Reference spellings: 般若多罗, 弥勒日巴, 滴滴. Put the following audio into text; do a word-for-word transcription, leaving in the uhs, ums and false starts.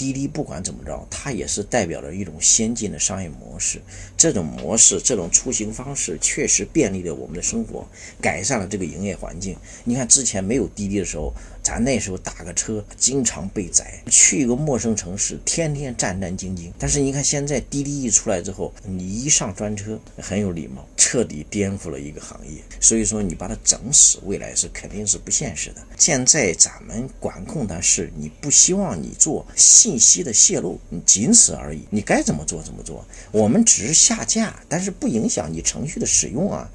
滴滴不管怎么着，它也是代表着一种先进的商业模式，这种模式这种出行方式确实便利了我们的生活，改善了这个营业环境。你看之前没有滴滴的时候，咱那时候打个车经常被宰，去一个陌生城市天天战战兢兢，但是你看现在滴滴一出来之后，你一上专车很有礼貌，彻底颠覆了一个行业。所以说你把它整死，未来是肯定是不现实的。现在咱们管控的是你不希望你做信息的泄露，你仅此而已，你该怎么做怎么做，我们只是下架，但是不影响你程序的使用啊。